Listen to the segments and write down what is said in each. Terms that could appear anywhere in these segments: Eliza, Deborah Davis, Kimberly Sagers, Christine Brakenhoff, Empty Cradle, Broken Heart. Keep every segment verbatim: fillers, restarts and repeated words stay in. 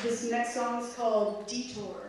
This next song is called Detour.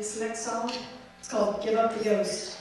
this next song. It's called Give Up the Ghost.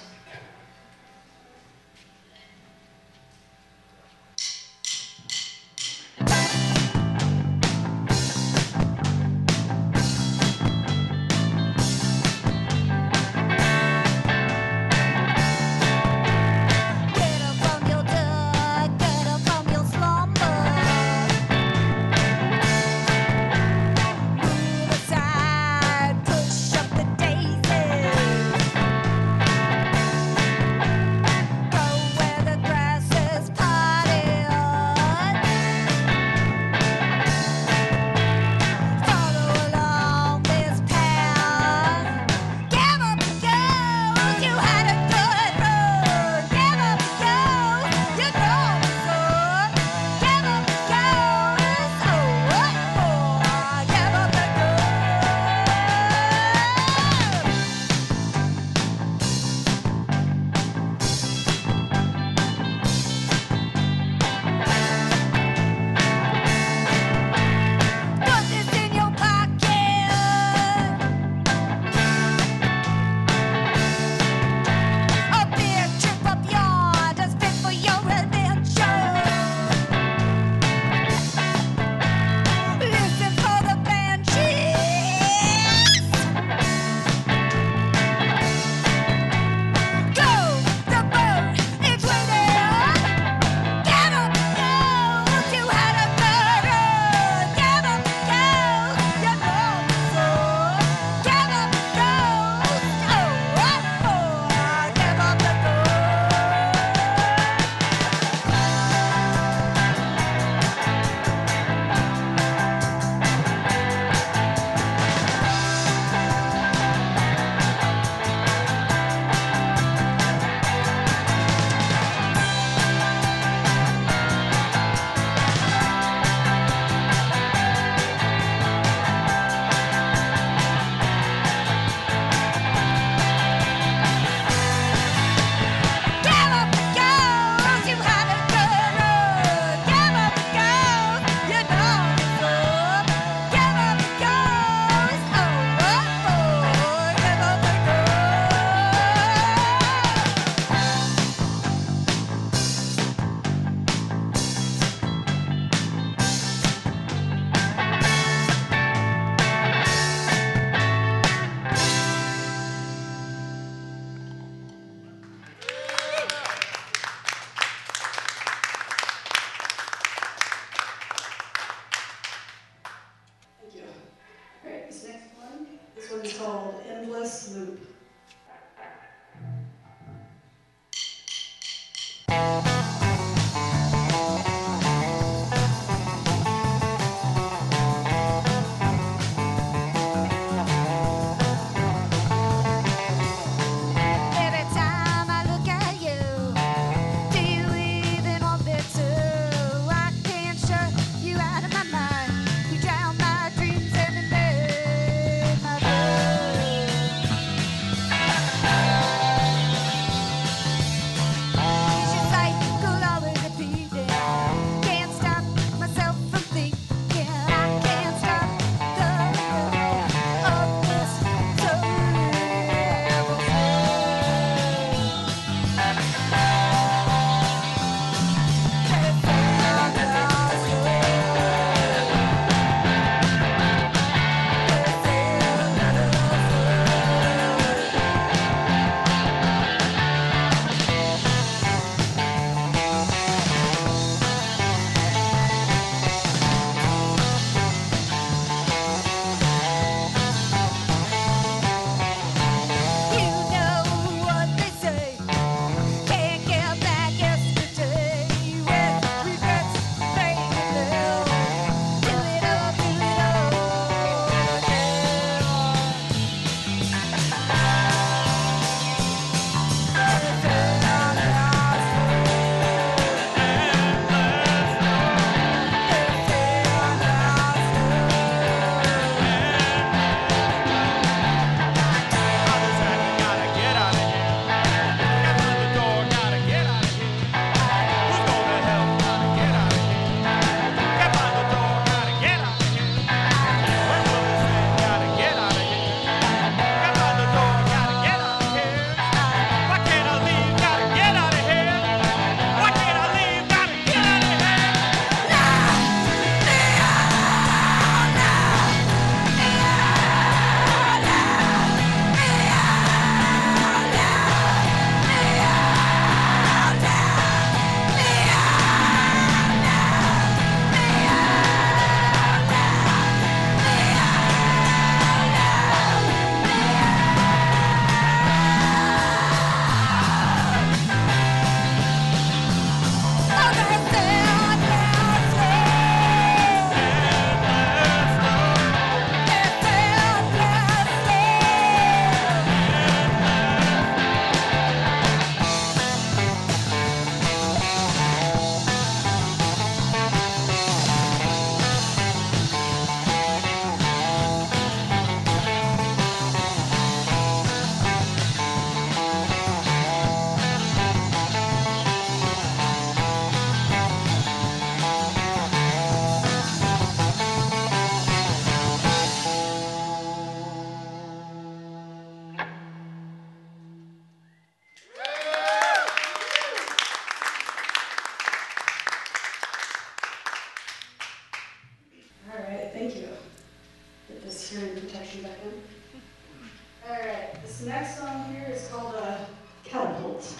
get this hearing protection back in. All right, this next song here is called a Catapult.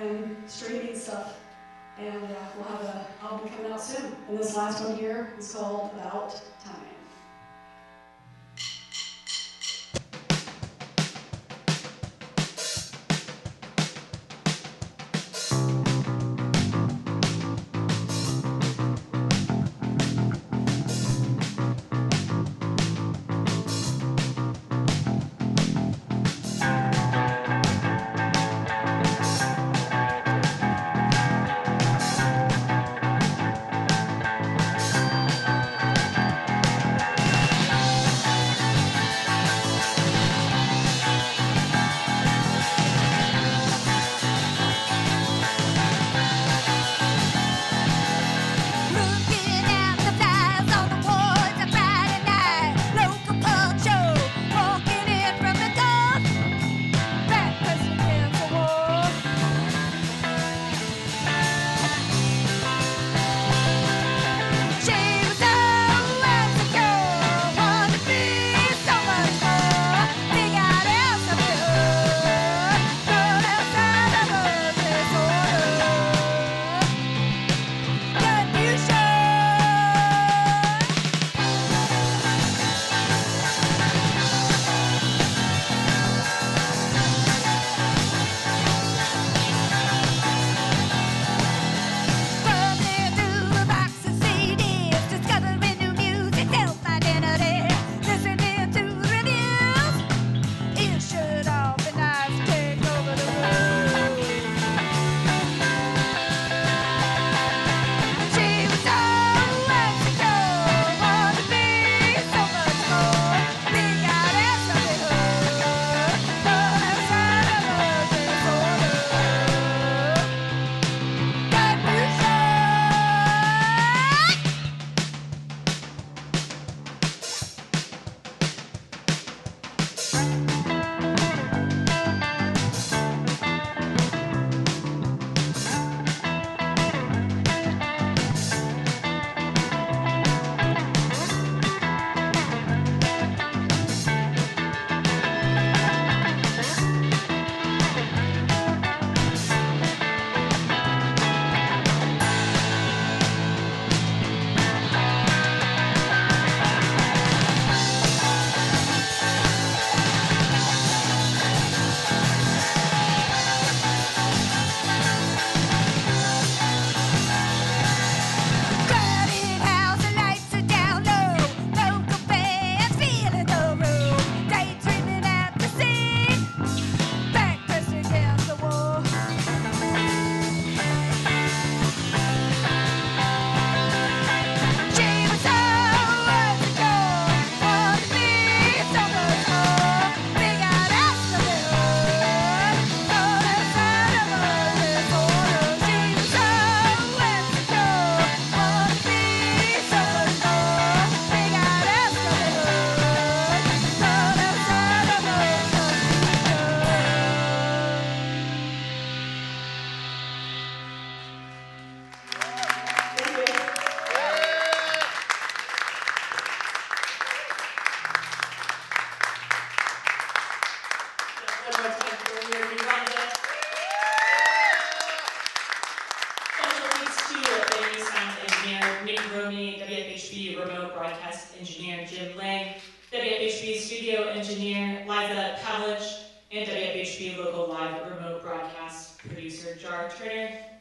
and streaming stuff. And uh, we'll have an album coming out soon. And this last one here is called About Time.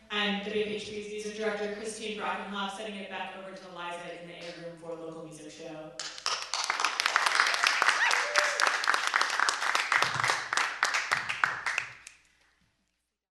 I'm W F H B's music director, Christine Brakenhoff, sending it back over to Eliza in the A room for local music show.